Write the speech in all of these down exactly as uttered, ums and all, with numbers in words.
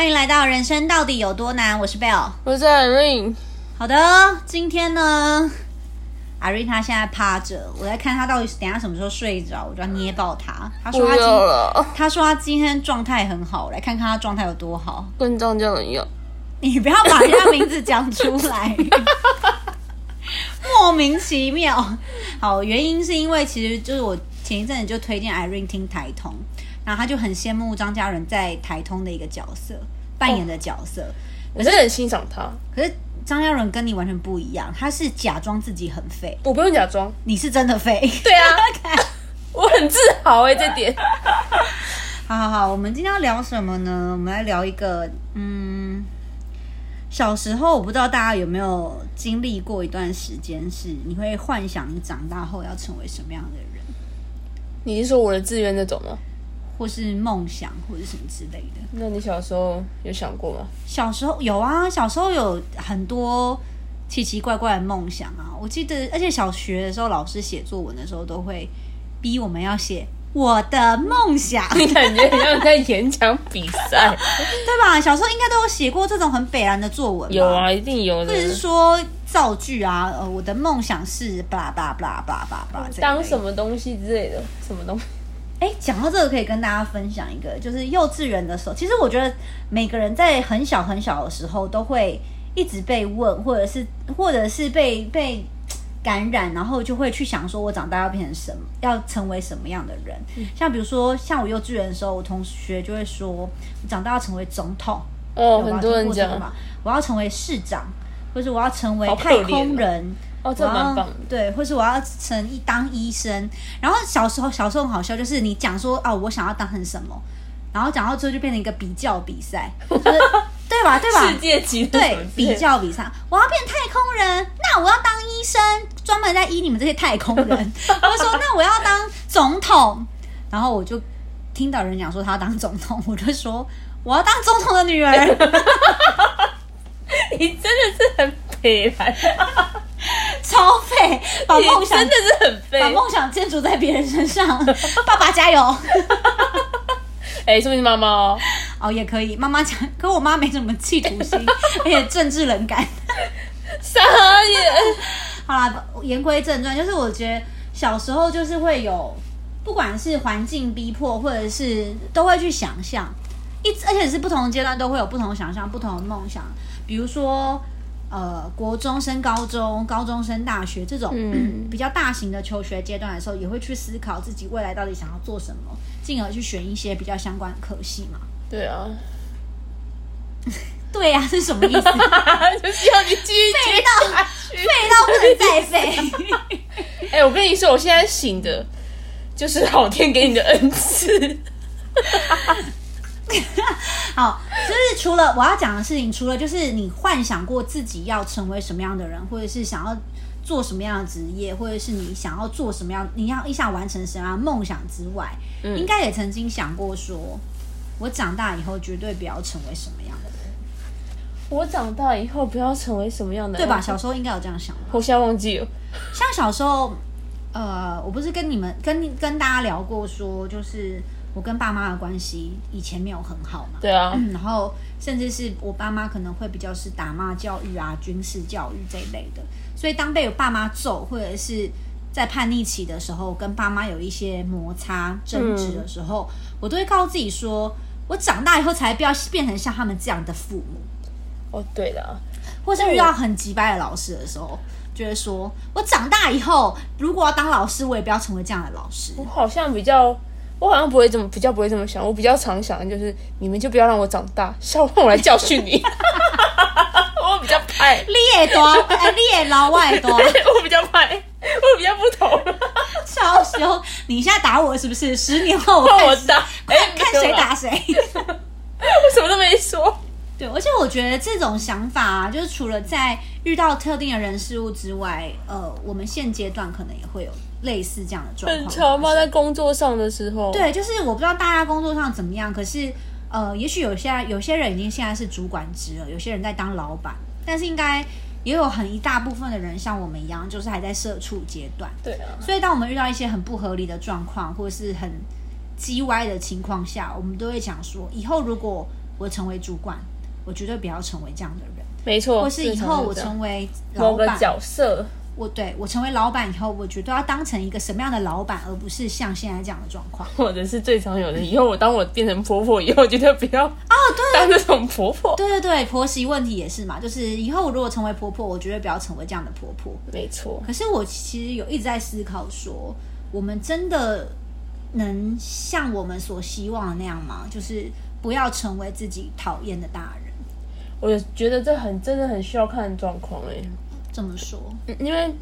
欢迎来到人生到底有多难，我是 Bell， 我是 Irene。 好的，今天呢 Irene 她现在趴着，我在看她到底等一下什么时候睡着，我就要捏爆她。她说她今天她说她今天状态很好，来看看她状态有多好，跟张家人一样。你不要把人家名字讲出来莫名其妙。好，原因是因为其实就是我前一阵子就推荐 Irene 听台通，然后他就很羡慕张嘉伦在台通的一个角色扮演的角色，哦、可是我真的很欣赏他。可是张嘉伦跟你完全不一样，他是假装自己很废。我不用假装，你是真的废。对啊，我很自豪哎、欸，这点。好好好，我们今天要聊什么呢？我们来聊一个，嗯，小时候我不知道大家有没有经历过一段时间，是你会幻想你长大后要成为什么样的人？你是说我的志愿那种吗？或是梦想或是什么之类的。那你小时候有想过吗？小时候有啊，小时候有很多奇奇怪怪的梦想啊。我记得，而且小学的时候老师写作文的时候都会逼我们要写我的梦想。你感觉很像在演讲比赛对吧？小时候应该都有写过这种很北蓝的作文吧？有啊，一定有的。或者是说造句啊，呃，我的梦想是blah blah blah blah blah，当什么东西之类的，什么东西。哎，讲到这个可以跟大家分享一个，就是幼稚园的时候，其实我觉得每个人在很小很小的时候都会一直被问，或者是或者是被被感染，然后就会去想说我长大要变成什么，要成为什么样的人。嗯、像比如说像我幼稚园的时候，我同学就会说我长大要成为总统，哦，很多人讲我要成为市长，或是我要成为太空人。哦，这蛮棒的。对，或是我要成一当医生。然后小时候小时候很好笑，就是你讲说啊、哦，我想要当成什么，然后讲到之后就变成一个比较比赛，就是对吧？对吧？世界级的对比较比赛，我要变太空人，那我要当医生，专门在医你们这些太空人。我说那我要当总统，然后我就听到人讲说他要当总统，我就说我要当总统的女儿。你真的是很北蓝。超废，把梦想真的是很废，把梦想建筑在别人身上。爸爸加油！哎、欸，是不是妈妈哦？哦，也可以，妈妈讲，可我妈没什么企图心，而且政治冷感。傻眼。好啦，言归正传，就是我觉得小时候就是会有，不管是环境逼迫，或者是都会去想象，一而且是不同的阶段都会有不同的想象、不同的梦想，比如说。呃，国中升高中，高中升大学这种、嗯、比较大型的求学阶段的时候，也会去思考自己未来到底想要做什么，进而去选一些比较相关的科系嘛。对啊，对啊，是什么意思？就是要你继续废到废到不能再废。哎、欸，我跟你说，我现在醒的，就是老天给你的恩赐。好，就是除了我要讲的事情，除了就是你幻想过自己要成为什么样的人，或者是想要做什么样的职业，或者是你想要做什么样，你要一想完成什么样的梦想之外，嗯、应该也曾经想过说，我长大以后绝对不要成为什么样的人。我长大以后不要成为什么样的人，对吧？小时候应该有这样想吧。我现在忘记了，像小时候，呃，我不是跟你们跟跟大家聊过说，就是。我跟爸妈的关系以前没有很好嘛，对啊、嗯，然后甚至是我爸妈可能会比较是打骂教育啊、军事教育这一类的，所以当被我爸妈揍或者是在叛逆期的时候，跟爸妈有一些摩擦争执的时候，嗯、我都会告诉自己说，我长大以后才不要变成像他们这样的父母。哦，对的，或是遇到很急掰的老师的时候。就会说我长大以后如果要当老师，我也不要成为这样的老师。我好像比较。我好像不会这么比较不会这么想，我比较常想就是你们就不要让我长大，下午我来教训你。我比较派，你也多，你也老外多，我比较派，我比较不同。小时候，你现在打我是不是？十年后我看我打，哎、欸，看谁打谁。我什么都没说。对，而且我觉得这种想法啊，就是除了在遇到特定的人事物之外，呃，我们现阶段可能也会有。类似这样的状况，很常嘛，在工作上的时候，对，就是我不知道大家工作上怎么样，可是呃，也许有些有些人已经现在是主管职了，有些人在当老板，但是应该也有很一大部分的人像我们一样，就是还在社畜阶段，对啊。所以当我们遇到一些很不合理的状况，或者是很鸡歪的情况下，我们都会想说，以后如果我成为主管，我绝对不要成为这样的人。没错，或是以后我成为老板某个角色，我对我成为老板以后，我觉得要当成一个什么样的老板，而不是像现在这样的状况。或者是最常有的，以后我当我变成婆婆以后，我觉得不要哦，对，当这种婆婆。对对对，婆媳问题也是嘛，就是以后如果成为婆婆，我绝对不要成为这样的婆婆。没错。可是我其实有一直在思考说，我们真的能像我们所希望的那样吗？就是不要成为自己讨厌的大人。我觉得这很真的很需要看状况哎、欸。这么说，因为，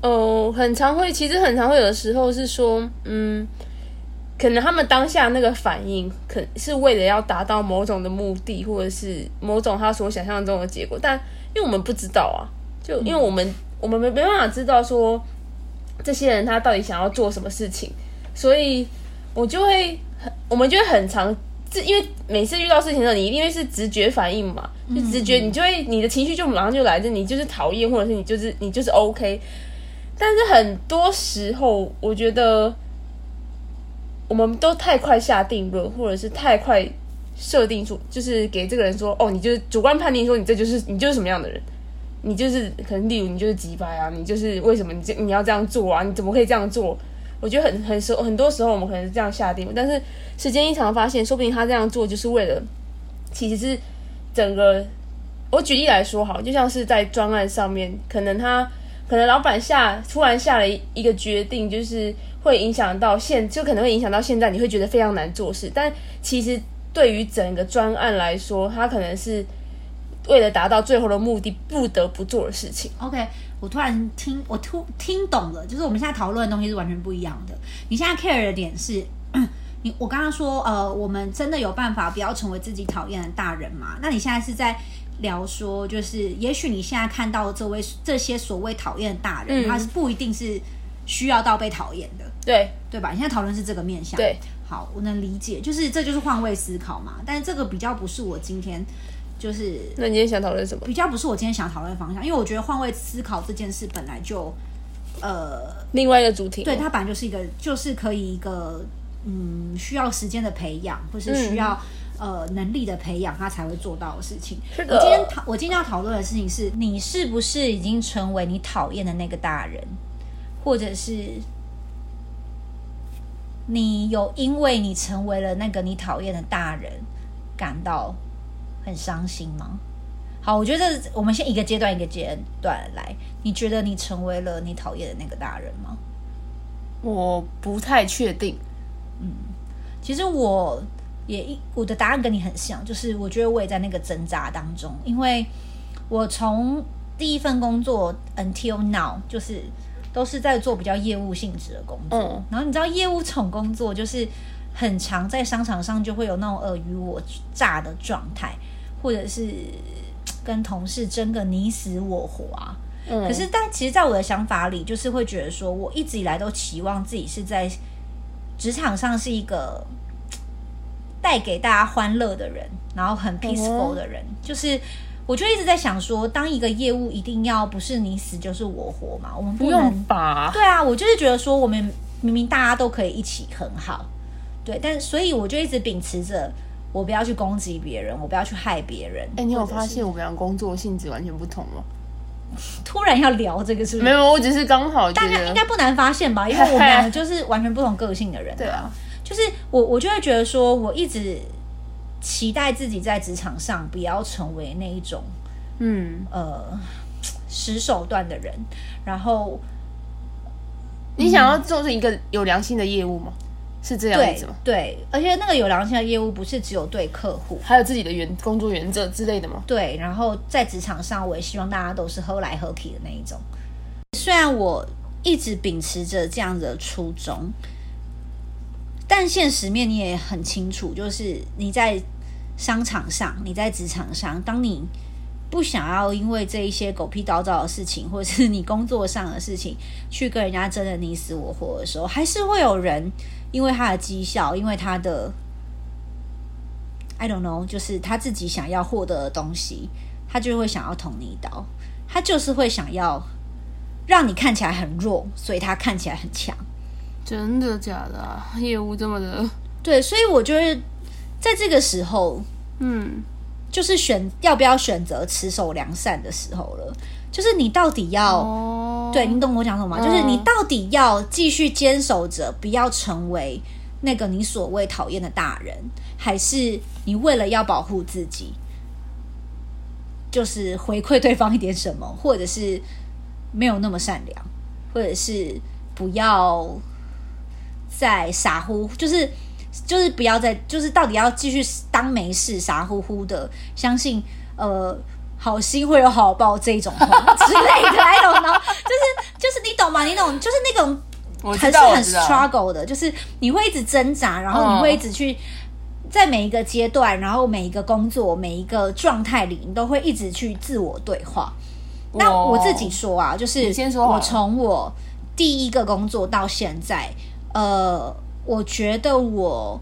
呃，很常会，其实很常会有的时候是说，嗯，可能他们当下那个反应，可是为了要达到某种的目的，或者是某种他所想象中的结果，但因为我们不知道啊，就因为我们、嗯、我们没没办法知道说这些人他到底想要做什么事情，所以我就会，我们就会很常。因为每次遇到事情的时候，你一定是直觉反应嘛，就直觉，你就会你的情绪就马上就来着，你就是讨厌，或者是你就是你就是 OK。但是很多时候，我觉得我们都太快下定论，或者是太快设定出，就是给这个人说，哦，你就是主观判定说你这就是你就是什么样的人，你就是可能例如你就是鸡掰啊，你就是为什么你这你要这样做啊，你怎么可以这样做？我觉得 很, 很, 很多时候我们可能是这样下定，但是时间一长发现，说不定他这样做就是为了，其实是整个，我举例来说好，就像是在专案上面，可能他可能老板下突然下了一个决定，就是会影响到现，就可能会影响到现在，你会觉得非常难做事，但其实对于整个专案来说，他可能是为了达到最后的目的不得不做的事情。 OK，我突然听我突听懂了，就是我们现在讨论的东西是完全不一样的。你现在 care 的点是，你我刚刚说呃，我们真的有办法不要成为自己讨厌的大人嘛？那你现在是在聊说，就是也许你现在看到这位这些所谓讨厌的大人、嗯，他是不一定是需要到被讨厌的，对对吧？你现在讨论是这个面向，对，好，我能理解，就是这就是换位思考嘛。但是这个比较不是我今天。就是那你今天想讨论什么？比较不是我今天想讨论的方向，因为我觉得换位思考这件事本来就，呃，另外一个主题，对，它本来就是一个，就是可以一个，嗯，需要时间的培养，或是需要、嗯、呃能力的培养，它才会做到的事情。是的。我今天讨，我今天要讨论的事情是，你是不是已经成为你讨厌的那个大人，或者是你有因为你成为了那个你讨厌的大人感到很伤心吗？好，我觉得我们先一个阶段一个阶段来。你觉得你成为了你讨厌的那个大人吗？我不太确定。嗯，其实我也我的答案跟你很像，就是我觉得我也在那个挣扎当中，因为我从第一份工作 until now 就是都是在做比较业务性质的工作、嗯、然后你知道业务这种工作就是很常在商场上就会有那种尔虞我诈的状态，或者是跟同事争个你死我活啊、嗯、可是但其实在我的想法里就是会觉得说，我一直以来都期望自己是在职场上是一个带给大家欢乐的人，然后很 peaceful 的人、嗯、就是我就一直在想说，当一个业务一定要不是你死就是我活嘛，我们不能，不用吧，对啊，我就是觉得说我们明明大家都可以一起很好，对，但所以我就一直秉持着我不要去攻击别人，我不要去害别人。哎、欸，你有发现我们俩工作性质完全不同吗？突然要聊这个是不是？没有，我只是刚好觉得大家应该不难发现吧，因为我们俩就是完全不同个性的人、啊。对啊，就是我，我就会觉得说，我一直期待自己在职场上不要成为那一种，嗯呃，使手段的人。然后，你想要做成一个有良心的业务吗？是这样子吗？对，而且那个有良心的业务不是只有对客户，还有自己的原工作原则之类的吗？对，然后在职场上，我也希望大家都是喝来喝去的那一种。虽然我一直秉持着这样的初衷，但现实面你也很清楚，就是你在商场上，你在职场上，当你不想要因为这一些狗屁倒灶的事情，或者是你工作上的事情，去跟人家争的你死我活的时候，还是会有人。因为他的绩效，因为他的 I don't know， 就是他自己想要获得的东西，他就会想要捅你一刀，他就是会想要让你看起来很弱，所以他看起来很强。真的假的啊？业务这么的？对，所以我觉得在这个时候，嗯，就是选要不要选择持守良善的时候了。就是你到底要、哦、对，你懂我讲什么吗、嗯、就是你到底要继续坚守着不要成为那个你所谓讨厌的大人，还是你为了要保护自己就是回馈对方一点什么，或者是没有那么善良，或者是不要再傻乎，就是就是不要再，就是到底要继续当没事傻乎乎的相信呃好心会有好报这一种话之类的，I don't know，就是就是你懂吗？你懂，就是那种还是很 struggle 的，就是你会一直挣扎，然后你会一直去、嗯、在每一个阶段，然后每一个工作、每一个状态里，你都会一直去自我对话。哦、那我自己说啊，就是我从我第一个工作到现在，呃，我觉得我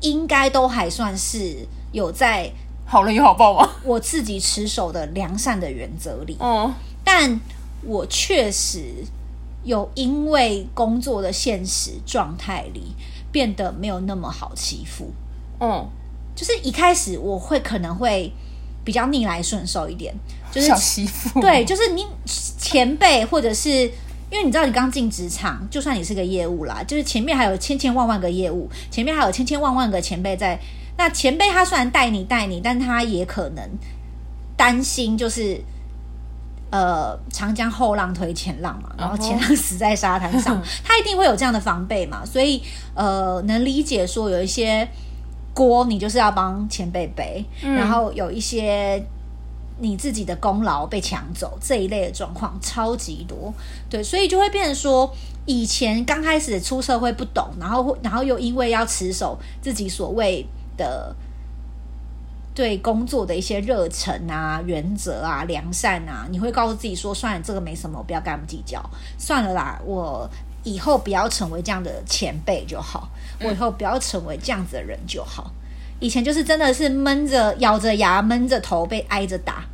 应该都还算是有在好人有好报吗？我自己持守的良善的原则里，嗯，但我确实有因为工作的现实状态里变得没有那么好欺负。嗯，就是一开始我会可能会比较逆来顺受一点，就是小欺负。对，就是你前辈或者是因为你知道你刚进职场，就算你是个业务啦，就是前面还有千千万万个业务，前面还有千千万万个前辈在。那前辈他虽然带你带你，但他也可能担心，就是呃，长江后浪推前浪嘛，然后前浪死在沙滩上，他一定会有这样的防备嘛，所以呃，能理解说有一些锅你就是要帮前辈背、嗯，然后有一些你自己的功劳被抢走这一类的状况超级多，对，所以就会变成说。以前刚开始出社会不懂，然后然后又因为要持守自己所谓的对工作的一些热忱啊、原则啊、良善啊，你会告诉自己说：算了，这个没什么，我不要跟他们计较。算了啦，我以后不要成为这样的前辈就好，我以后不要成为这样子的人就好。以前就是真的是闷着、咬着牙、闷着头被挨着打。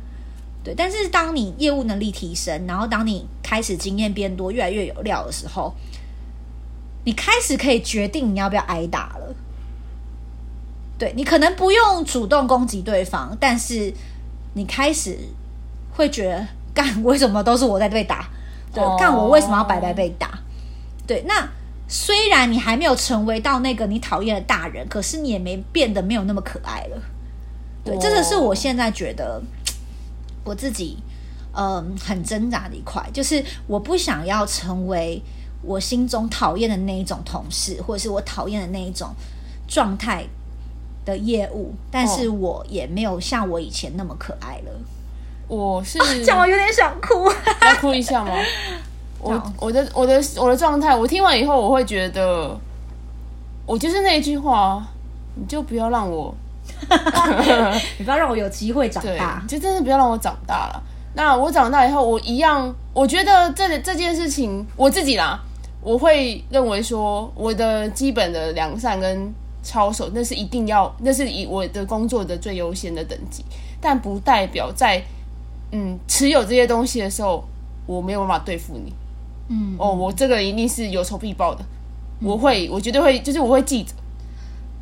对，但是当你业务能力提升，然后当你开始经验变多，越来越有料的时候，你开始可以决定你要不要挨打了。对，你可能不用主动攻击对方，但是你开始会觉得，干，为什么都是我在被打？对， oh. 干，我为什么要白白被打？对，那虽然你还没有成为到那个你讨厌的大人，可是你也没变得没有那么可爱了。对， oh. 这个是我现在觉得。我自己嗯，很挣扎的一块，就是我不想要成为我心中讨厌的那一种同事，或者是我讨厌的那一种状态的业务，但是我也没有像我以前那么可爱了。我是讲完有点想哭，要哭一下吗？我我的我的我的状态，我听完以后我会觉得，我就是那一句话，你就不要让我。你不要让我有机会长大，就真的不要让我长大了。那我长大以后，我一样，我觉得 这, 这件事情我自己啦，我会认为说，我的基本的良善跟操守，那是一定要，那是以我的工作的最优先的等级，但不代表在嗯持有这些东西的时候，我没有办法对付你。嗯，哦，我这个一定是有仇必报的，我会，我绝对会，就是我会记着。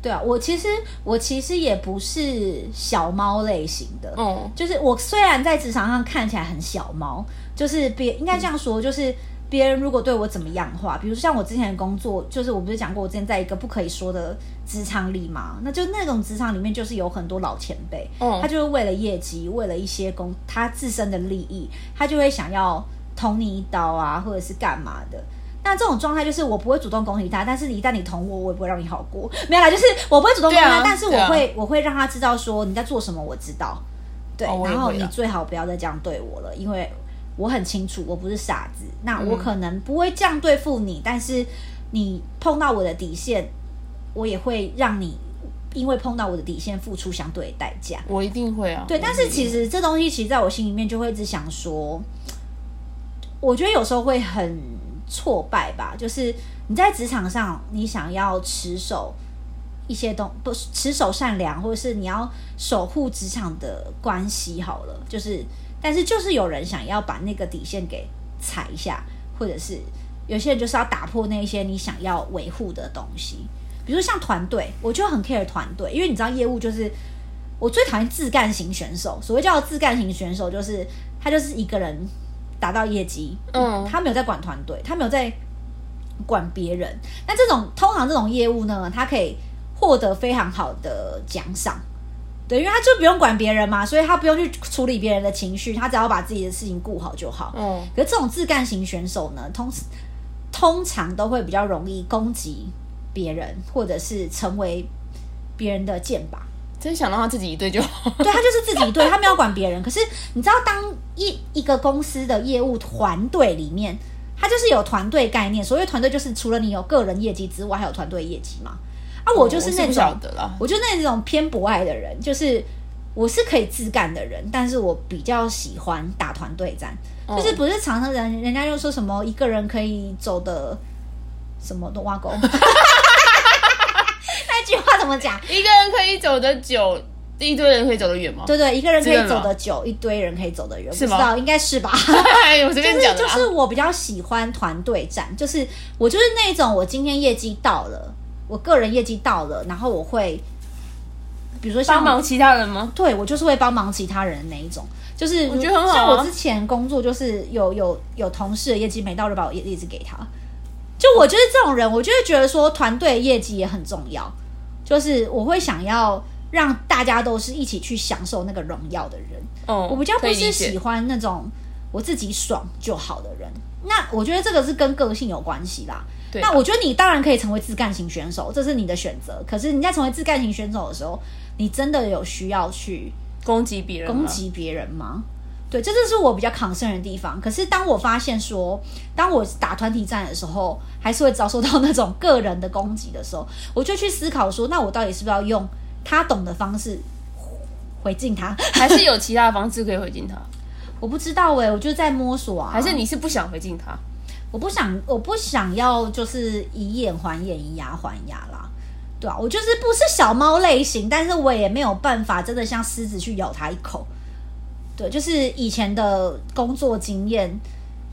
对啊，我其实我其实也不是小猫类型的，嗯，就是我虽然在职场上看起来很小猫，就是别应该这样说，就是别人如果对我怎么样的话，比如像我之前的工作，就是我不是讲过我之前在一个不可以说的职场里嘛，那就那种职场里面就是有很多老前辈，嗯，他就是为了业绩，为了一些公他自身的利益，他就会想要捅你一刀啊，或者是干嘛的。那这种状态就是我不会主动攻击他，但是一旦你捅我，我也不会让你好过。没有啦，就是我不会主动攻击他，啊、但是我会、啊、我会让他知道说你在做什么，我知道。对、哦，然后你最好不要再这样对我了，因为我很清楚我不是傻子。那我可能不会这样对付你，嗯、但是你碰到我的底线，我也会让你因为碰到我的底线付出相对的代价。我一定会啊。对，但是其实这东西其实在我心里面就会一直想说，我觉得有时候会很。挫败吧，就是你在职场上，你想要持守一些东，不持守善良，或者是你要守护职场的关系好了，就是，但是就是有人想要把那个底线给踩一下，或者是有些人就是要打破那些你想要维护的东西，比如像团队，我就很 care 团队，因为你知道业务就是我最讨厌自干型选手。所谓叫自干型选手，就是他就是一个人达到业绩，嗯，他没有在管团队，他没有在管别人。那这种通常这种业务呢，他可以获得非常好的奖赏，对，因为他就不用管别人嘛，所以他不用去处理别人的情绪，他只要把自己的事情顾好就好。嗯，可是这种自干型选手呢，通通常都会比较容易攻击别人，或者是成为别人的箭靶。真想让他自己一队就好，对，他就是自己一队，他没有管别人。可是你知道，当一一个公司的业务团队里面，他就是有团队概念。所谓团队，就是除了你有个人业绩之外，还有团队业绩嘛。啊，我就是那种，哦、我, 我就是那种偏博爱的人，就是我是可以自干的人，但是我比较喜欢打团队战，嗯、就是不是常常人人家又说什么一个人可以走的什么的挖沟，那句话怎么讲？一个人可以走的久，一堆人可以走得远吗？对对，一个人可以走得久，一堆人可以走得远，是吗？不知道，应该是吧？我随便讲的啦，就是就是我比较喜欢团队战，就是我就是那种我今天业绩到了。我个人业绩到了，然后我会，比如说像帮忙其他人吗？对，我就是会帮忙其他人的那一种，就是我觉得很好、啊。像我之前工作就是有有有同事的业绩没到，就把我业绩给他。就我就是这种人，我就会觉得说团队业绩也很重要，就是我会想要让大家都是一起去享受那个荣耀的人。哦，我比较不是喜欢那种我自己爽就好的人。那我觉得这个是跟个性有关系啦。那我觉得你当然可以成为自干型选手，这是你的选择。可是你在成为自干型选手的时候，你真的有需要去攻击别人攻击别人吗？对，这就是我比较 concern 的地方。可是当我发现说，当我打团体战的时候，还是会遭受到那种个人的攻击的时候，我就去思考说，那我到底是不是要用他懂的方式回敬他，还是有其他的方式可以回敬他？我不知道哎、欸，我就在摸索啊。还是你是不想回敬他？我不想，我不想要，就是以眼还眼，以牙还牙啦，对啊，我就是不是小猫类型，但是我也没有办法真的像狮子去咬它一口。对，就是以前的工作经验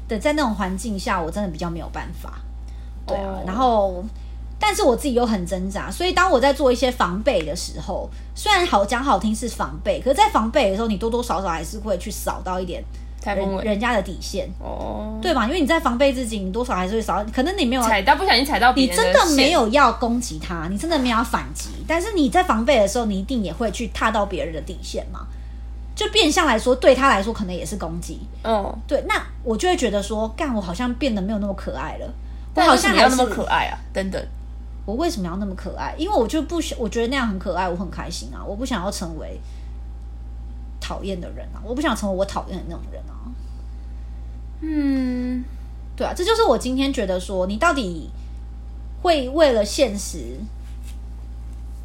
的，在那种环境下，我真的比较没有办法。对啊， oh. 然后，但是我自己又很挣扎，所以当我在做一些防备的时候，虽然好讲好听是防备，可是在防备的时候，你多多少少还是会去扫到一点。人, 人家的底线、哦、对吧？因为你在防备自己，你多少还是会少，可能你没有踩到，不小心踩到别人的线，你真的没有要攻击他，你真的没有要反击，但是你在防备的时候，你一定也会去踏到别人的底线嘛，就变相来说对他来说可能也是攻击、哦、对，那我就会觉得说，干，我好像变得没有那么可爱了，我好像还是，但为什么要那么可爱啊？等等，我为什么要那么可爱？因为我就不，我觉得那样很可爱，我很开心啊，我不想要成为讨厌的人啊，我不想成为我讨厌的那种人啊。嗯，对啊，这就是我今天觉得说，你到底会为了现实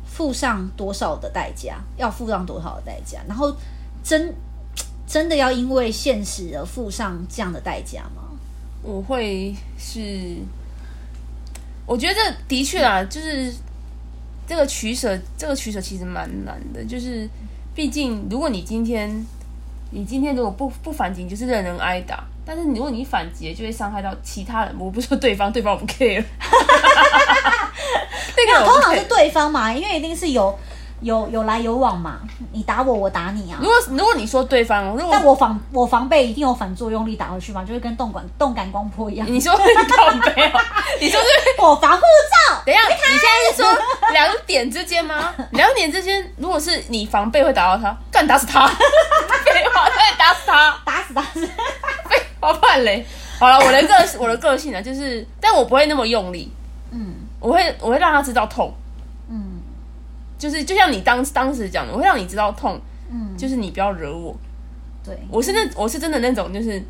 付上多少的代价，要付上多少的代价，然后真真的要因为现实而付上这样的代价吗？我会是，我觉得这的确啦，就是这个取舍，这个取舍其实蛮难的，就是。毕竟如果你今天你今天如果不不反击，你就是任人挨打，但是如果你反击就会伤害到其他人，我不是说对方对方我不 care 那个通常是对方嘛，因为一定是有有有来有往嘛，你打我我打你啊，如果如果你说对方，如果但我防我防备一定有反作用力打回去嘛，就会跟动感动感光波一样，你说是动感哦，你说是我防护罩，等一下，你现在是说两点之间吗？两点之间，如果是你防备会打到他，干打死他，废话，对，打死他，打死打死，废话半嘞。好了，我的个我的个性呢，就是，但我不会那么用力，嗯，我会我会让他知道痛，嗯，就是就像你当当时讲的，我会让你知道痛，嗯，就是你不要惹我，对，我是那我是真的那种就是。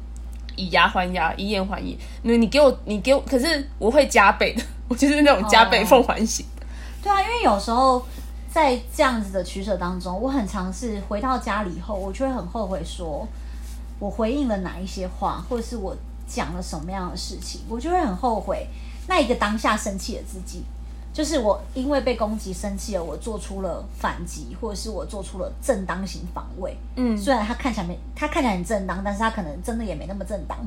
以牙还牙，以眼还眼。你给我，你给我，可是我会加倍的，我就是那种加倍奉还型的。Oh. 对啊，因为有时候在这样子的取舍当中，我很常是回到家里后，我就会很后悔说，我回应了哪一些话，或者是我讲了什么样的事情，我就会很后悔那一个当下生气的自己。就是我因为被攻击生气了，我做出了反击，或者是我做出了正当型防卫。嗯，虽然他看起来没，他看起来很正当，但是他可能真的也没那么正当，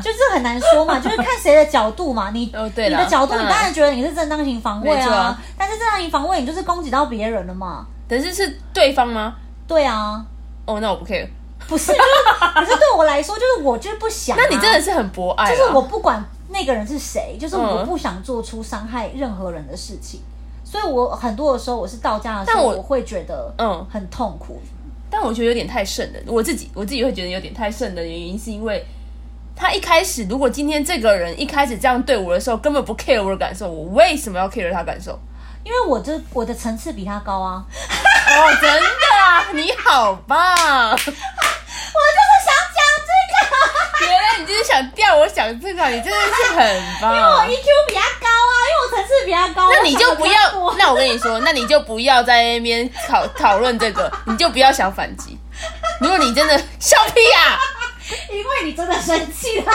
就是很难说嘛，就是看谁的角度嘛。你、哦、对你的角度，你当然觉得你是正当型防卫啊，啊但是正当型防卫你就是攻击到别人了嘛。但是是对方吗？对啊。哦，那我不 care。不是，就是，可是对我来说，就是我就是不想、啊。那你真的是很博爱、啊，就是我不管。那个人是谁，就是我不想做出伤害任何人的事情、嗯、所以我很多的时候我是到家的时候 我, 我会觉得很痛苦、嗯、但我觉得有点太圣人，我自己我自己会觉得有点太圣人的原因是因为他一开始，如果今天这个人一开始这样对我的时候根本不 care 我的感受，我为什么要 care 他感受？因为我就我的层次比他高啊。哦，真的啊，你好棒。我就是想原来你就是想吊我想这个，你真的是很棒。因为我 E Q 比他高啊，因为我层次比他高。那你就不要，那我跟你说，那你就不要在那边讨讨论这个，你就不要想反击。如果你真的笑屁啊，因为你真的生气了。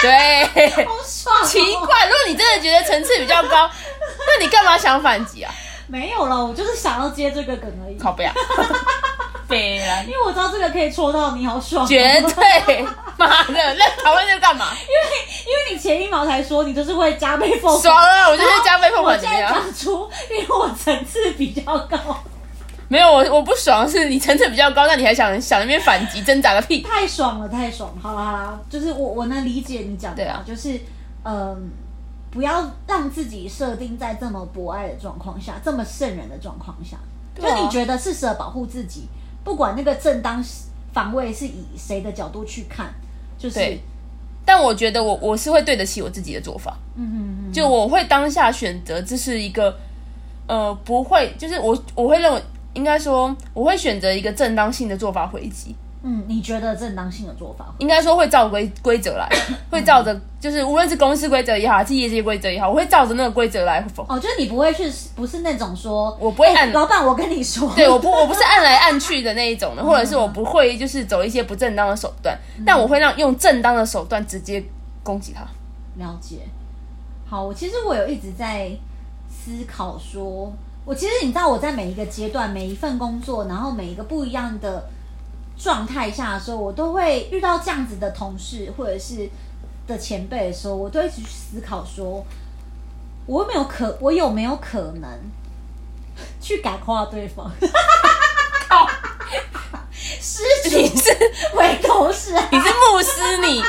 对，好爽、哦。奇怪，如果你真的觉得层次比较高，那你干嘛想反击啊？没有了，我就是想要接这个梗而已。靠不要。因为我知道这个可以戳到你，好爽！绝对，妈的，那讨论在干嘛？因为因为你前一秒才说你就是会加倍奉还，爽了，我就是加倍奉还。我现在讲出，因为我层次比较高。没有，我我不爽，是你层次比较高，那你还想想那边反击挣扎个屁？太爽了，太爽！好啦好啦，就是我我能理解你讲的，啊、就是嗯、呃，不要让自己设定在这么博爱的状况下，这么圣人的状况下，啊、就你觉得适时的保护自己。不管那个正当防卫是以谁的角度去看，就是对，但我觉得我我是会对得起我自己的做法，嗯嗯嗯，就我会当下选择这是一个，呃，不会，就是我我会认为应该说我会选择一个正当性的做法回击，嗯，你觉得正当性的做法，应该说会照规规则来，会照着就是无论是公司规则也好，还是业界规则也好，我会照着那个规则来否。哦，就是你不会去，不是那种说，我不会按、欸、老板，我跟你说，对，我不我不是按来按去的那一种的，或者是我不会就是走一些不正当的手段，嗯、但我会让用正当的手段直接攻击他。了解。好，我其实我有一直在思考说，我其实你知道我在每一个阶段、每一份工作，然后每一个不一样的状态下的时候，我都会遇到这样子的同事或者是的前辈的时候，我都会去思考说，我有没有可我有没有可能去感化对方？施主，你是回头是、啊？你是牧师你？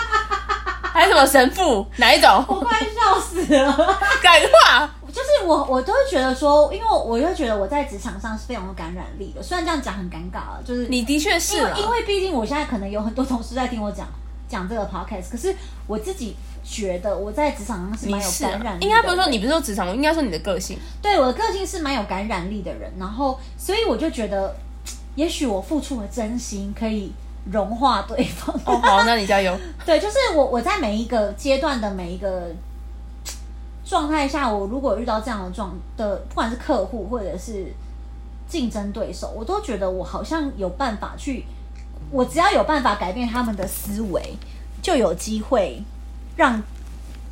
还是什么神父？哪一种？我快笑死了！感化就是我，我都会觉得说，因为我就觉得我在职场上是非常有感染力的。虽然这样讲很尴尬了，就是你的确是、啊，因为毕竟我现在可能有很多同事在听我讲讲这个 podcast， 可是我自己觉得我在职场上是蛮有感染力的。应该不是说你不是说职场，应该说你的个性。对，我的个性是蛮有感染力的人，然后所以我就觉得，也许我付出了真心可以融化对方。哦，好，那你加油。对，就是我我在每一个阶段的每一个状态下，我如果遇到这样的状的，不管是客户或者是竞争对手，我都觉得我好像有办法去，我只要有办法改变他们的思维，就有机会让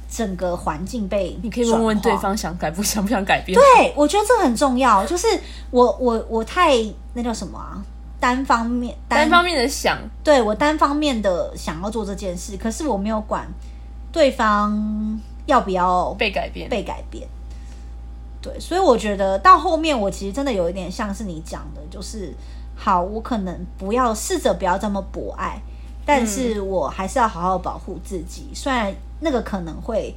整个环境被转化。你可以问问对方想改不想不想改变？对，我觉得这很重要。就是我我我太那叫什么啊？单方面单，单方面的想，对，我单方面的想要做这件事，可是我没有管对方要不要被改变，被改变。对，所以我觉得到后面，我其实真的有一点像是你讲的，就是好，我可能不要试着不要这么博爱，但是我还是要好好保护自己，嗯、虽然那个可能会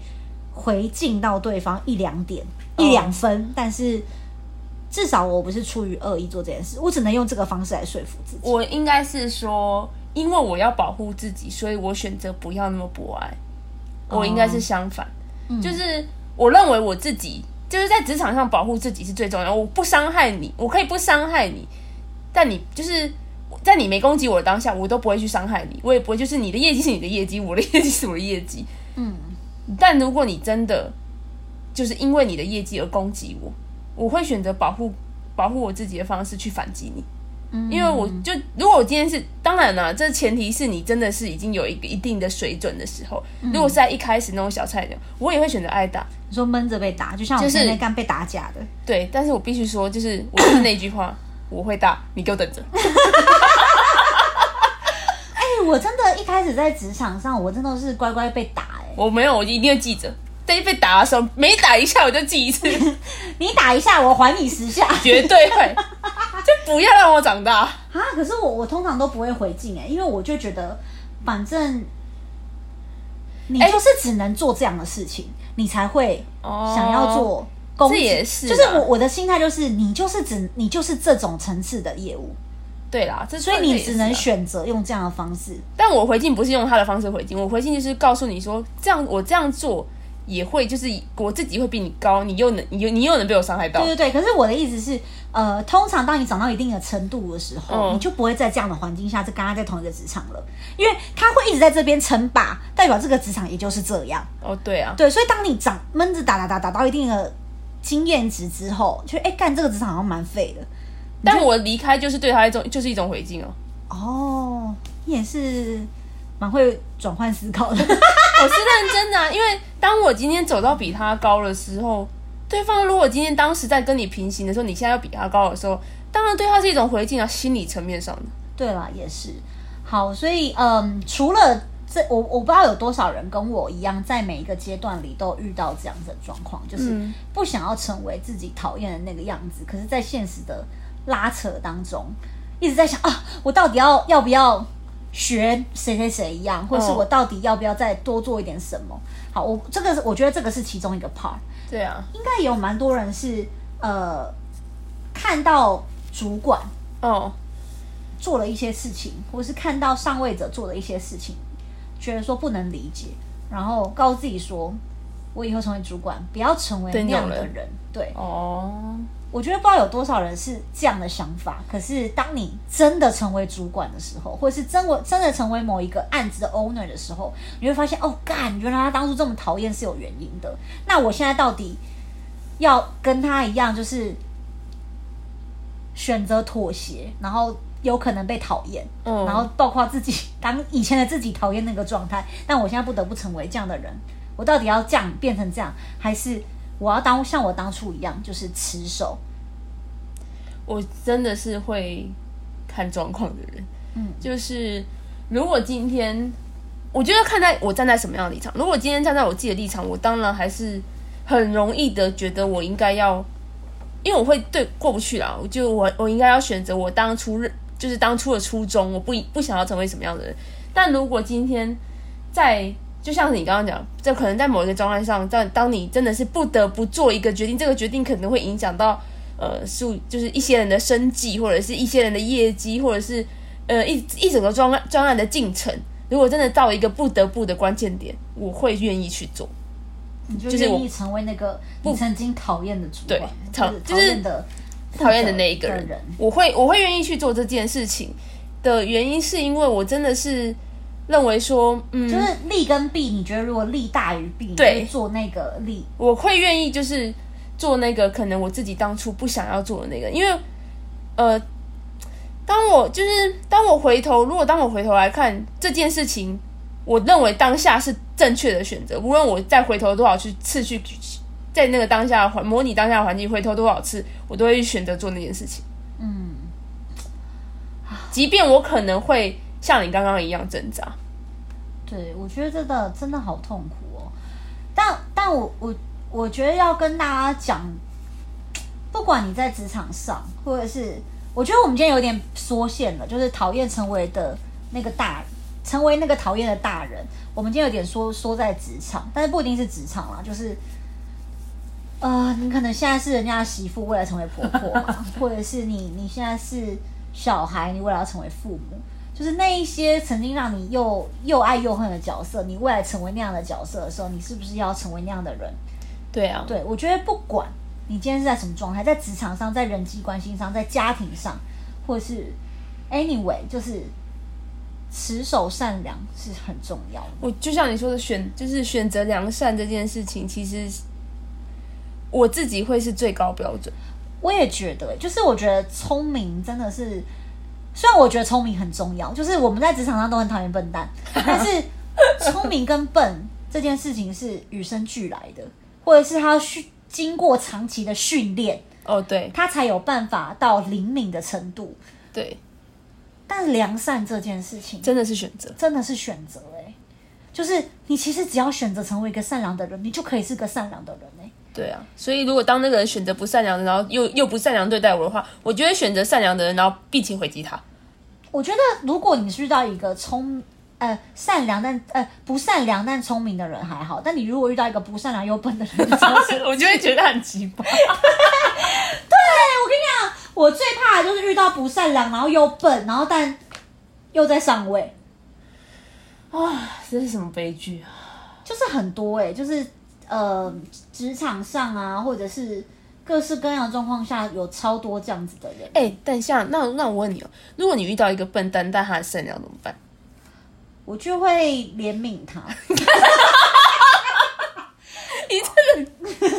回敬到对方一两点、哦、一两分，但是至少我不是出于恶意做这件事，我只能用这个方式来说服自己。我应该是说，因为我要保护自己，所以我选择不要那么博爱。我应该是相反、嗯、就是我认为我自己就是在职场上保护自己是最重要，我不伤害你，我可以不伤害你，但你就是在你没攻击我的当下，我都不会去伤害你，我也不会就是你的业绩是你的业绩，我的业绩是我的业绩，嗯，但如果你真的就是因为你的业绩而攻击我，我会选择保护保护我自己的方式去反击你。因为我就如果我今天是，当然啦，这前提是你真的是已经有一个一定的水准的时候，嗯、如果是在一开始那种小菜鸟，我也会选择挨打。你说闷着被打，就像我现在干被打假的、就是。对，但是我必须说，就是我就是那句话，我会打，你给我等着。哎、欸，我真的一开始在职场上，我真的是乖乖被打、欸。我没有，我一定会记着。但是被打的时候，每打一下我就记一次。你打一下，我还你十下，绝对会。就不要让我长大啊！可是我我通常都不会回敬哎、欸，因为我就觉得，反正你就是只能做这样的事情，欸、你才会想要做攻擊。这也是，就是我我的心态就是，你就是只你就是这种层次的业务。对啦，这所以你只能选择用这样的方式。但我回敬不是用他的方式回敬，我回敬就是告诉你说，这样我这样做。也会就是我自己会比你高，你又能你又你又能被我伤害到。对对对，可是我的意思是，呃，通常当你长到一定的程度的时候，嗯、你就不会在这样的环境下，就跟他在同一个职场了，因为他会一直在这边称霸，代表这个职场也就是这样。哦，对啊，对，所以当你长闷着打打打打到一定的经验值之后，就哎干这个职场好像蛮废的。但我离开就是对他一种就是一种回敬哦。哦，你也是蛮会转换思考的。我是认真的、啊，因为当我今天走到比他高的时候，对方如果今天当时在跟你平行的时候，你现在要比他高的时候，当然对他是一种回敬啊，心理层面上的。对啦，也是。好，所以嗯，除了这，我我不知道有多少人跟我一样，在每一个阶段里都遇到这样子的状况，就是不想要成为自己讨厌的那个样子，可是，在现实的拉扯当中，一直在想啊，我到底要要不要？学谁谁谁一样，或是我到底要不要再多做一点什么？ Oh. 好，我这个我觉得这个是其中一个 part。对啊，应该也有蛮多人是呃看到主管哦、oh. 做了一些事情，或是看到上位者做了一些事情，觉得说不能理解，然后告诉自己说，我以后成为主管，不要成为那样的人。对哦。Oh.我觉得不知道有多少人是这样的想法，可是当你真的成为主管的时候，或者是真的真的成为某一个案子的 owner 的时候，你会发现哦，干，原来他当初这么讨厌是有原因的。那我现在到底要跟他一样，就是选择妥协，然后有可能被讨厌，嗯、然后包括自己当以前的自己讨厌那个状态，但我现在不得不成为这样的人。我到底要这样变成这样，还是？我要当像我当初一样，就是持守。我真的是会看状况的人，嗯，就是如果今天，我觉得看在我站在什么样的立场。如果今天站在我自己的立场，我当然还是很容易的觉得我应该要，因为我会对过不去啦。我就我我应该要选择我当初就是当初的初衷，我不不想要成为什么样的人。但如果今天在就像你刚刚讲，这可能在某一个状态上，在当你真的是不得不做一个决定，这个决定可能会影响到呃，就是一些人的生计，或者是一些人的业绩，或者是呃一一整个专案专案的进程。如果真的到一个不得不的关键点，我会愿意去做。你就愿意成为那个你曾经讨厌的主管，对，就是讨厌的讨厌的那一个人。我会我会愿意去做这件事情的原因，是因为我真的是。认为说，嗯，就是利跟弊，你觉得如果利大于弊，你会做那个利？我会愿意就是做那个可能我自己当初不想要做的那个，因为，呃，当我就是当我回头，如果当我回头来看这件事情，我认为当下是正确的选择，无论我再回头多少次去在那个当下模拟当下的环境回头多少次，我都会选择做那件事情。嗯，即便我可能会。像你刚刚一样挣扎，对我觉得真的真的好痛苦哦。但但我我我觉得要跟大家讲，不管你在职场上，或者是我觉得我们今天有点缩限了，就是讨厌成为的那个大，成为那个讨厌的大人。我们今天有点缩缩在职场，但是不一定是职场啦，就是呃，你可能现在是人家的媳妇，未来成为婆婆嘛，或者是你你现在是小孩，你未来要成为父母。就是那一些曾经让你又又爱又恨的角色，你未来成为那样的角色的时候，你是不是要成为那样的人？对啊，对我觉得不管你今天是在什么状态，在职场上，在人际关系上，在家庭上，或是 anyway， 就是持守善良是很重要的。我就像你说的选，就是选择良善这件事情，其实我自己会是最高标准。我也觉得，就是我觉得聪明真的是。虽然我觉得聪明很重要，就是我们在职场上都很讨厌笨蛋，但是聪明跟笨这件事情是与生俱来的，或者是他经过长期的训练，哦，对，他才有办法到灵敏的程度。对，但良善这件事情真的是选择，真的是选择欸，就是你其实只要选择成为一个善良的人，你就可以是个善良的人欸。对啊，所以如果当那个人选择不善良的，然后 又, 又不善良对待我的话，我就会选择善良的人，然后并且回击他。我觉得如果你遇到一个聪呃善良但呃不善良但聪明的人还好，但你如果遇到一个不善良又笨的人，我就会觉得很奇葩。对，我跟你讲，我最怕的就是遇到不善良，然后又笨，然后但又在上位。啊，这是什么悲剧啊？就是很多哎、欸，就是。呃，职场上啊，或者是各式各样的状况下，有超多这样子的人。哎、欸，等一下，那那我问你哦，如果你遇到一个笨蛋，但他善良怎么办？我就会怜悯他。你真的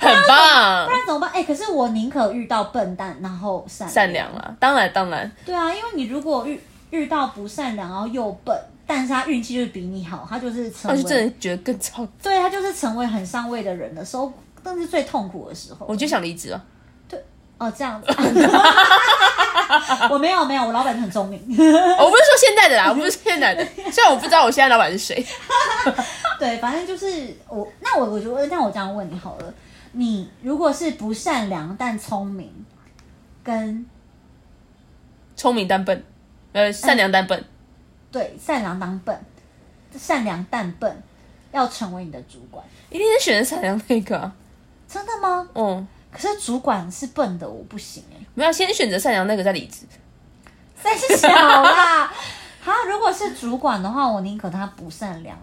很棒，不然怎么办？哎、欸，可是我宁可遇到笨蛋，然后善良善良啊，当然当然。对啊，因为你如果遇遇到不善良，然后又笨。但是他运气就是比你好，他就是成为，他就真的觉得更糟。对，他就是成为很上位的人的时候，但是最痛苦的时候，我就想离职了。对，哦，这样子。我没有没有，我老板很聪明。我不是说现在的啦，我不是现在的，虽然我不知道我现在老板是谁。对，反正就是我，那我我觉得，那我这样问你好了，你如果是不善良但聪明，跟聪明但笨，呃，善良但笨。嗯，对，善良当笨，善良但笨，要成为你的主管，一定是选择善良那个、啊。真的吗？嗯。可是主管是笨的，我不行哎、欸。没有，先选择善良那个再离职。三是小啦。好，如果是主管的话，我宁可他不善良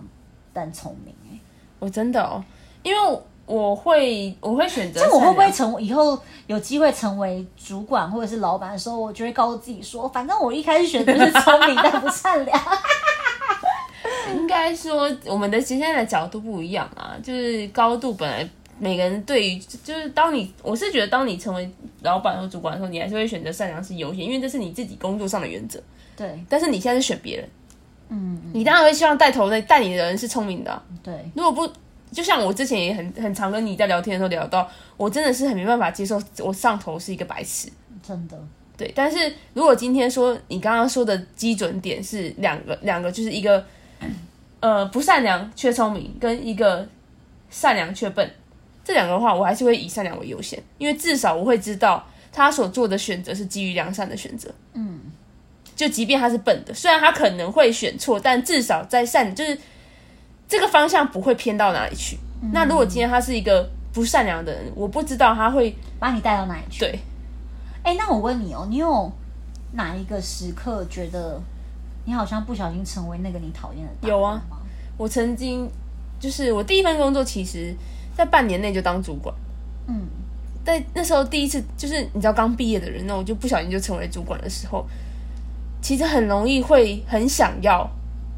但聪明哎、欸。我真的哦，因为我会我会选择善良。这我会不会成以后有机会成为主管或者是老板的时候，我就会告诉自己说，反正我一开始选的是聪明但不善良。应该说我们的现在的角度不一样啊，就是高度本来每个人对于就是当你我是觉得当你成为老板或主管的时候，你还是会选择善良是优先，因为这是你自己工作上的原则。对，但是你现在是选别人，嗯，你当然会希望带头的带你的人是聪明的、啊。对，如果不。就像我之前也很很常跟你在聊天的时候聊到，我真的是很没办法接受我上头是一个白痴，真的。对，但是如果今天说你刚刚说的基准点是两个两个，就是一个呃不善良却聪明，跟一个善良却笨，这两个的话，我还是会以善良为优先，因为至少我会知道他所做的选择是基于良善的选择。嗯，就即便他是笨的，虽然他可能会选错，但至少在善就是。这个方向不会偏到哪里去、嗯、那如果今天他是一个不善良的人，我不知道他会把你带到哪里去。对，哎，那我问你哦，你有哪一个时刻觉得你好像不小心成为那个你讨厌的大人吗？有啊，我曾经就是我第一份工作其实在半年内就当主管，嗯，但那时候第一次就是你知道刚毕业的人，那我就不小心就成为主管的时候，其实很容易会很想要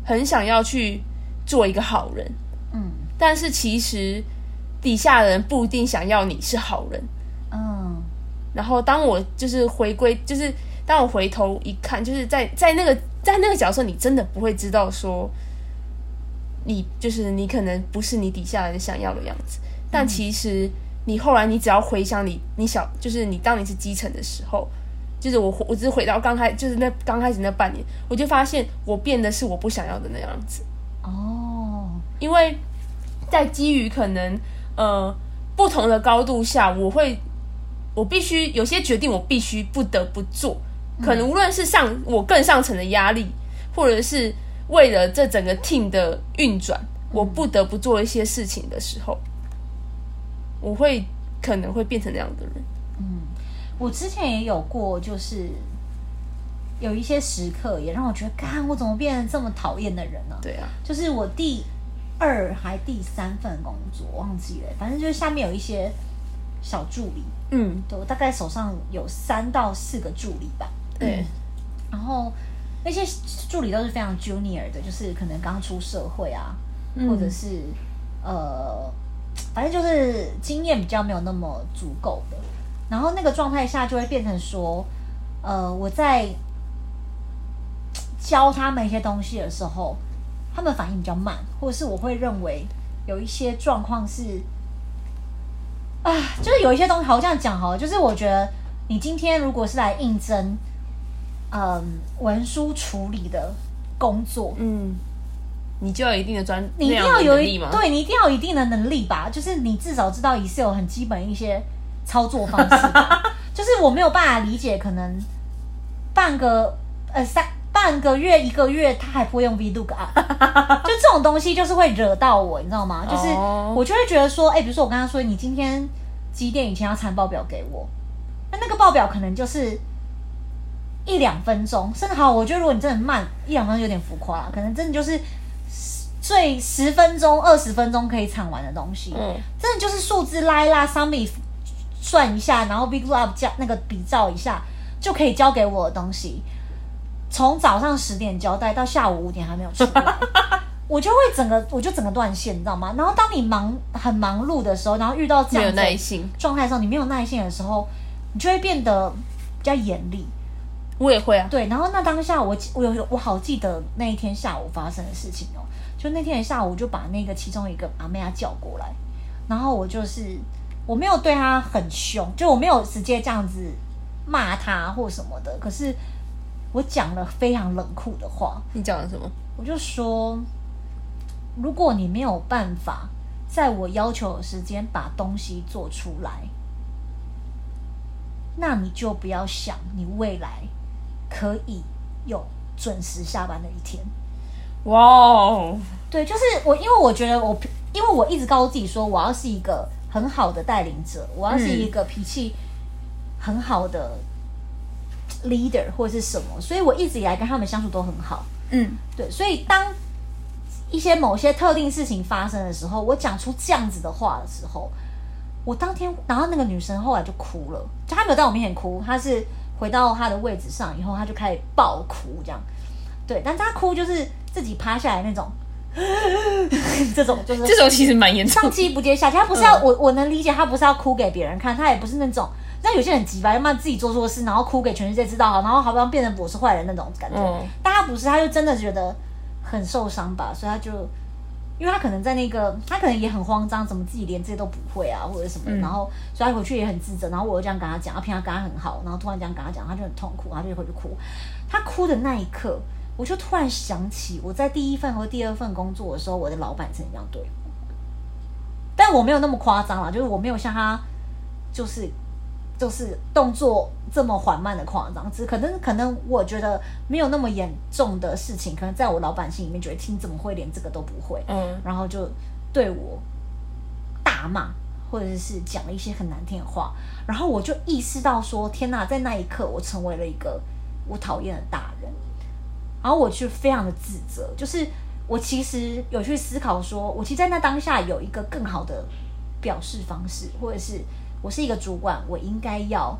很想要去做一个好人，嗯，但是其实底下的人不一定想要你是好人，嗯。然后当我就是回归，就是当我回头一看，就是在在那个在那个角色，你真的不会知道说你就是你可能不是你底下人想要的样子，但其实你后来你只要回想你你小就是你当你是基层的时候，就是我我只回到刚开就是那刚开始那半年，我就发现我变的是我不想要的那样子。哦，因为在基于可能呃不同的高度下，我会我必须有些决定我必须不得不做，可能无论是上我更上层的压力，或者是为了这整个 team 的运转，我不得不做一些事情的时候，我会可能会变成那样的人。嗯，我之前也有过，就是。有一些时刻也让我觉得，干，我怎么变成这么讨厌的人呢、啊？对啊，就是我第二还第三份工作，我忘记了，反正就是下面有一些小助理，嗯，对，我大概手上有三到四个助理吧，对、嗯，然后那些助理都是非常 junior 的，就是可能刚出社会啊，嗯、或者是呃，反正就是经验比较没有那么足够的，然后那个状态下就会变成说。呃，我在教他们一些东西的时候，他们反应比较慢，或者是我会认为有一些状况是，啊，就是有一些东西，好，这样讲好了，就是我觉得你今天如果是来应征，嗯，文书处理的工作，嗯。你就有一定的专，你一定要有一，对，你一定要有一定的能力吧，就是你至少知道 Excel 很基本一些操作方式吧。就是我没有办法理解，可能半个呃三半个月一个月他还不会用 VLOOKUP， 就这种东西就是会惹到我，你知道吗？就是我就会觉得说，哎、欸，比如说我跟他说，你今天几点以前要传报表给我，那那个报表可能就是。一两分钟，甚至好，我觉得如果你真的慢，一两分钟有点浮夸，可能真的就是最十分钟、二十分钟可以产完的东西，嗯，真的就是数字拉一拉 ，Summy 算一下，然后 VLOOKUP 加那个比照一下就可以交给我的东西，从早上十点交代到下午五点还没有出来，我就会整个我就整个断线，你知道吗？然后当你忙很忙碌的时候，然后遇到这样的状态的时候，你没有耐心的时候，你就会变得比较严厉。我也会啊，对，然后那当下我我有我好记得那一天下午发生的事情哦，就那天的下午我就把那个其中一个阿妹她叫过来，然后我就是我没有对她很凶，就我没有直接这样子骂她或什么的，可是我讲了非常冷酷的话。你讲了什么？我就说，如果你没有办法在我要求的时间把东西做出来，那你就不要想你未来。可以有准时下班的一天，哇哦！对，就是我，因为我觉得我，因为我一直告诉自己说，我要是一个很好的带领者，我要是一个脾气很好的 leader 或是什么，所以我一直以来跟他们相处都很好。嗯，对，所以当一些某些特定事情发生的时候，我讲出这样子的话的时候，我当天，然后那个女生后来就哭了，就她没有在我面前哭，她是。回到他的位置上以后，他就开始爆哭，这样，对，但他哭就是自己趴下来那种，这种就是这种其实蛮严重的，上气不接下气。他不是要、嗯、我我能理解，他不是要哭给别人看，他也不是那种，那有些人急吧，要不然自己做错事，然后哭给全世界知道，好，然后好像变成我是坏人那种感觉。嗯、但他不是，他就真的觉得很受伤吧，所以他就，因为他可能在那个，他可能也很慌张，怎么自己连这些都不会啊，或者什么，嗯、然后所以他回去也很自责。然后我又这样跟他讲，他平常跟他很好，然后突然这样跟他讲，他就很痛苦，他就回去哭。他哭的那一刻，我就突然想起我在第一份和第二份工作的时候，我的老板曾经这样对我，但我没有那么夸张啦，就是我没有像他，就是就是动作这么缓慢的夸张，只可能可能我觉得没有那么严重的事情，可能在我老板心里面觉得听怎么会连这个都不会，嗯，然后就对我大骂，或者是讲了一些很难听的话，然后我就意识到说，天哪，在那一刻我成为了一个我讨厌的大人，然后我就非常的自责，就是我其实有去思考说，我其实在那当下有一个更好的表示方式，或者是。我是一个主管，我应该要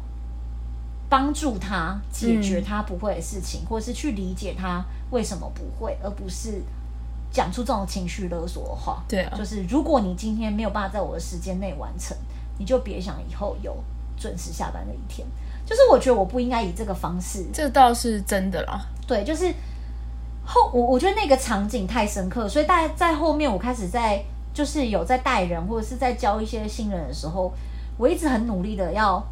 帮助他解决他不会的事情，嗯、或是去理解他为什么不会，而不是讲出这种情绪勒索的话。对啊，就是如果你今天没有办法在我的时间内完成，你就别想以后有准时下班的一天。就是我觉得我不应该以这个方式，这倒是真的啦。对，就是后我我觉得那个场景太深刻，所以大在后面我开始在就是有在带人或者是在教一些新人的时候。我一直很努力的要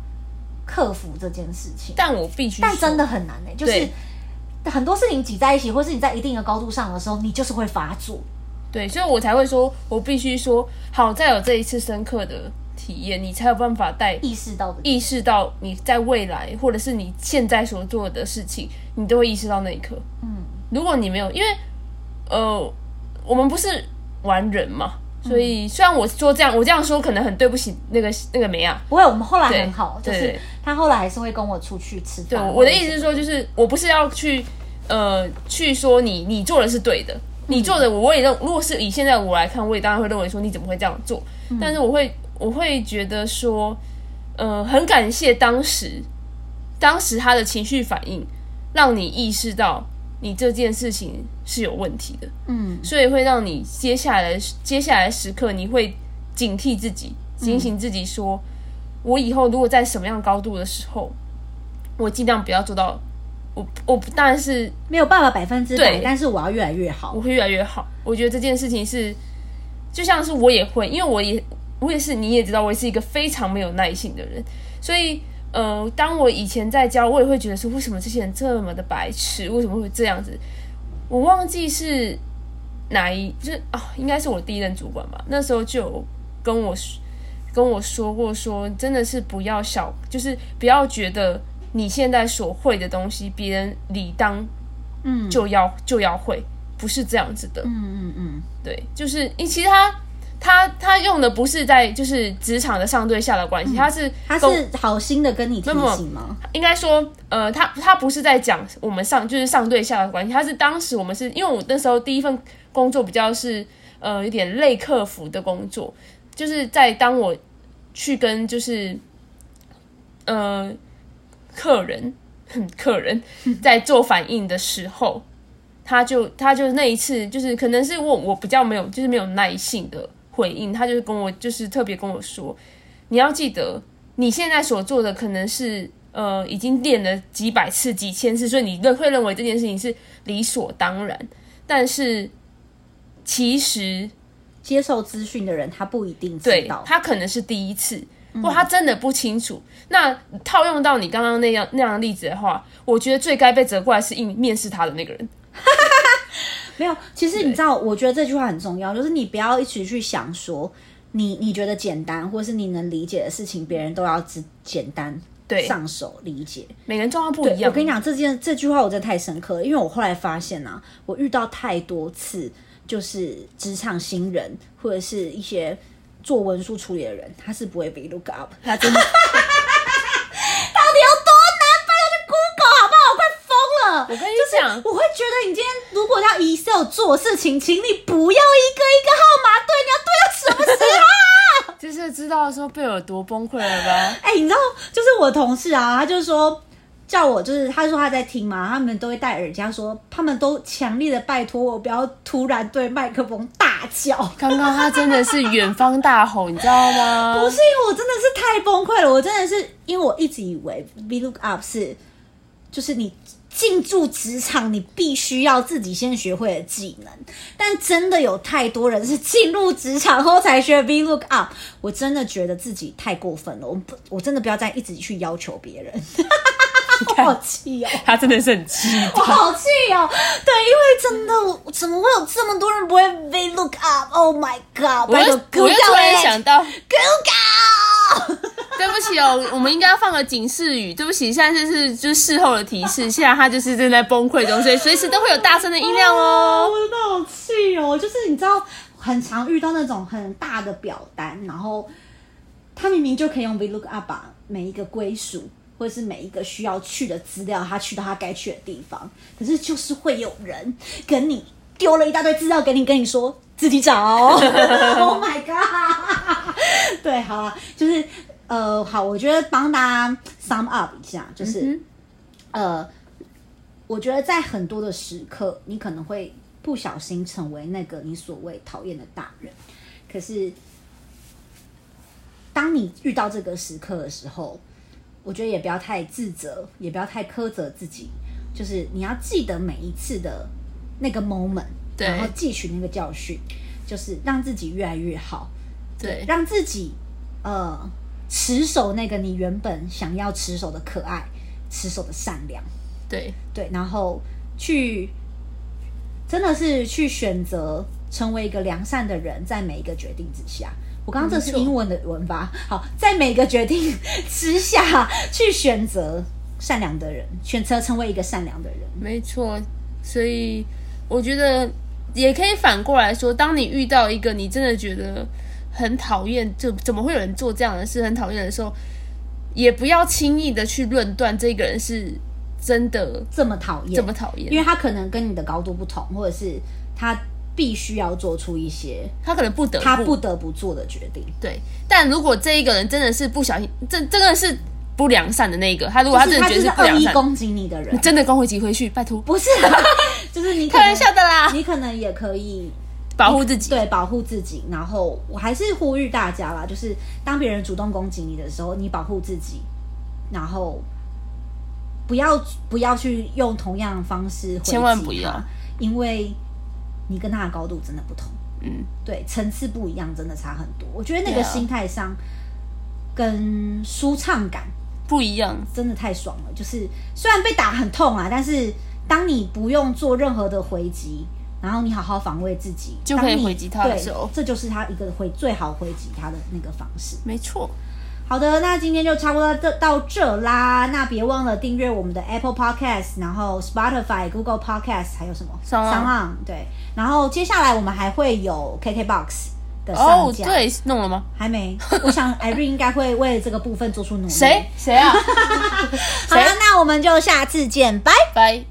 克服这件事情，但我必须，但真的很难呢、欸。就是很多事情挤在一起，或是你在一定的高度上的时候，你就是会发作。对，所以我才会说，我必须说，好在有这一次深刻的体验，你才有办法带意识到的意识到你在未来，或者是你现在所做的事情，你都会意识到那一刻。嗯，如果你没有，因为呃，我们不是玩人嘛。所以，虽然我说这样，我这样说可能很对不起那个那个梅啊。不会，我们后来很好，就是他后来还是会跟我出去吃饭。对，我的意思是说，就是我不是要去呃去说你你做的是对的，嗯、你做的我也认。如果是以现在我来看，我也当然会认为说你怎么会这样做。嗯、但是我会我会觉得说，呃，很感谢当时当时他的情绪反应，让你意识到。你这件事情是有问题的，嗯，所以会让你接下来接下来时刻，你会警惕自己，警醒自己说，说、嗯、我以后如果在什么样高度的时候，我尽量不要做到，我我当然是没有办法百分之百，但是我要越来越好，我会越来越好。我觉得这件事情是，就像是我也会，因为我也我也是，你也知道，我是一个非常没有耐性的人，所以呃，当我以前在教，我也会觉得说，为什么这些人这么的白痴，为什么会这样子？我忘记是哪一，就是啊、哦，应该是我第一任主管吧，那时候就有跟我跟我说过说，真的是不要小，就是不要觉得。你现在所会的东西别人理当就要、嗯、就要会，不是这样子的。嗯嗯嗯，对，就是其实他他他用的不是在就是职场的上对下的关系、嗯、他是他是好心的跟你提醒吗？应该说呃他他不是在讲我们上就是上对下的关系，他是当时我们是因为我那时候第一份工作比较是呃有点类客服的工作，就是在当我去跟就是呃客人客人在做反应的时候，他就他就那一次就是可能是我我比较没有就是没有耐性的回应，他就是跟我就是特别跟我说，你要记得你现在所做的可能是呃已经练了几百次几千次，所以你会认为这件事情是理所当然，但是其实接受资讯的人他不一定知道，对，他可能是第一次或他真的不清楚。那套用到你刚刚那样那样的例子的话，我觉得最该被责怪是面试他的那个人。没有，其实你知道，我觉得这句话很重要，就是你不要一直去想说你你觉得简单或是你能理解的事情，别人都要只简单上手理解。每个人状况不一样。我跟你讲，这件这句话我真的太深刻了，因为我后来发现啊，我遇到太多次就是职场新人或者是一些。做文书处理的人，他是不会 VLOOKUP， 他真的到底有多难？拜托去 Google 好不好？我快疯了！我跟你讲，就是、我会觉得你今天如果要 Excel 做事情，请你不要一个一个号码对，你要对到什么时候、啊？就是知道说贝尔多崩溃了吧？哎、欸，你知道，就是我同事啊，他就说叫我，就是他说他在听嘛，他们都会戴耳机，他说他们都强烈的拜托我不要突然对麦克风大。刚刚他真的是远方大吼，你知道吗？不是，因为我真的是太崩溃了，我真的是因为我一直以为 VLOOKUP 是就是你进驻职场你必须要自己先学会的技能，但真的有太多人是进入职场后才学 VLOOKUP， 我真的觉得自己太过分了， 我, 我真的不要再一直去要求别人。我好气哦！他真的是很气，我好气哦！对，因为真的，怎么会有这么多人不会 VLOOKUP？Oh my god！ 我又我又突然想到 Google， 对不起哦，我们应该要放个警示语。对不起，现在就是就是事后的提示，现在他就是正在崩溃中，所以随时都会有大声的音量哦。哦，我真的好气哦！就是你知道，很常遇到那种很大的表单，然后他明明就可以用 VLOOKUP 把每一个归属。或是每一个需要去的资料，他去到他该去的地方，可是就是会有人跟你丢了一大堆资料给你，跟你说自己找。Oh my god！ 对，好啦，就是呃，好，我觉得帮大家 sum up 一下，就是、嗯、呃，我觉得在很多的时刻，你可能会不小心成为那个你所谓讨厌的大人，可是当你遇到这个时刻的时候。我觉得也不要太自责，也不要太苛责自己，就是你要记得每一次的那个 moment， 然后汲取那个教训，就是让自己越来越好，对，让自己呃持守那个你原本想要持守的可爱，持守的善良，对对，然后去真的是去选择成为一个良善的人，在每一个决定之下。我刚刚这是英文的文吧？好，在每个决定之下去选择善良的人，选择成为一个善良的人。没错，所以我觉得也可以反过来说，当你遇到一个你真的觉得很讨厌，就怎么会有人做这样的事，很讨厌的时候，也不要轻易的去论断这个人是真的这么讨厌，这么讨厌，因为他可能跟你的高度不同，或者是他。必须要做出一些他可能不得不他不得不做的决定，对。但如果这一个人真的是不小心，这这个是不良善的那一个，他如果他真的觉得是不良善，就是、他就是恶意攻击你的人，你真的攻击回去，拜托。不是，就是你可能开玩笑的啦，你可能也可以保护自己，对，保护自己。然后我还是呼吁大家啦，就是当别人主动攻击你的时候，你保护自己，然后不要不要去用同样的方式回击他，千万不要，因为你跟他的高度真的不同，嗯，对，层次不一样，真的差很多。我觉得那个心态上跟舒畅感不一样，真的太爽了。就是虽然被打很痛啊，但是当你不用做任何的回击，然后你好好防卫自己，就可以回击他的时候，这就是他一个回最好回击他的那个方式。没错。好的，那今天就差不多到 到这啦。那别忘了订阅我们的 Apple Podcast， 然后 Spotify、Google Podcast， 还有什么 Sound On， 对。然后接下来我们还会有 K K Box 的上架。哦，对，弄了吗？还没。我想 Irene 应该会为这个部分做出努力。谁？谁啊？好啦，那我们就下次见，拜拜。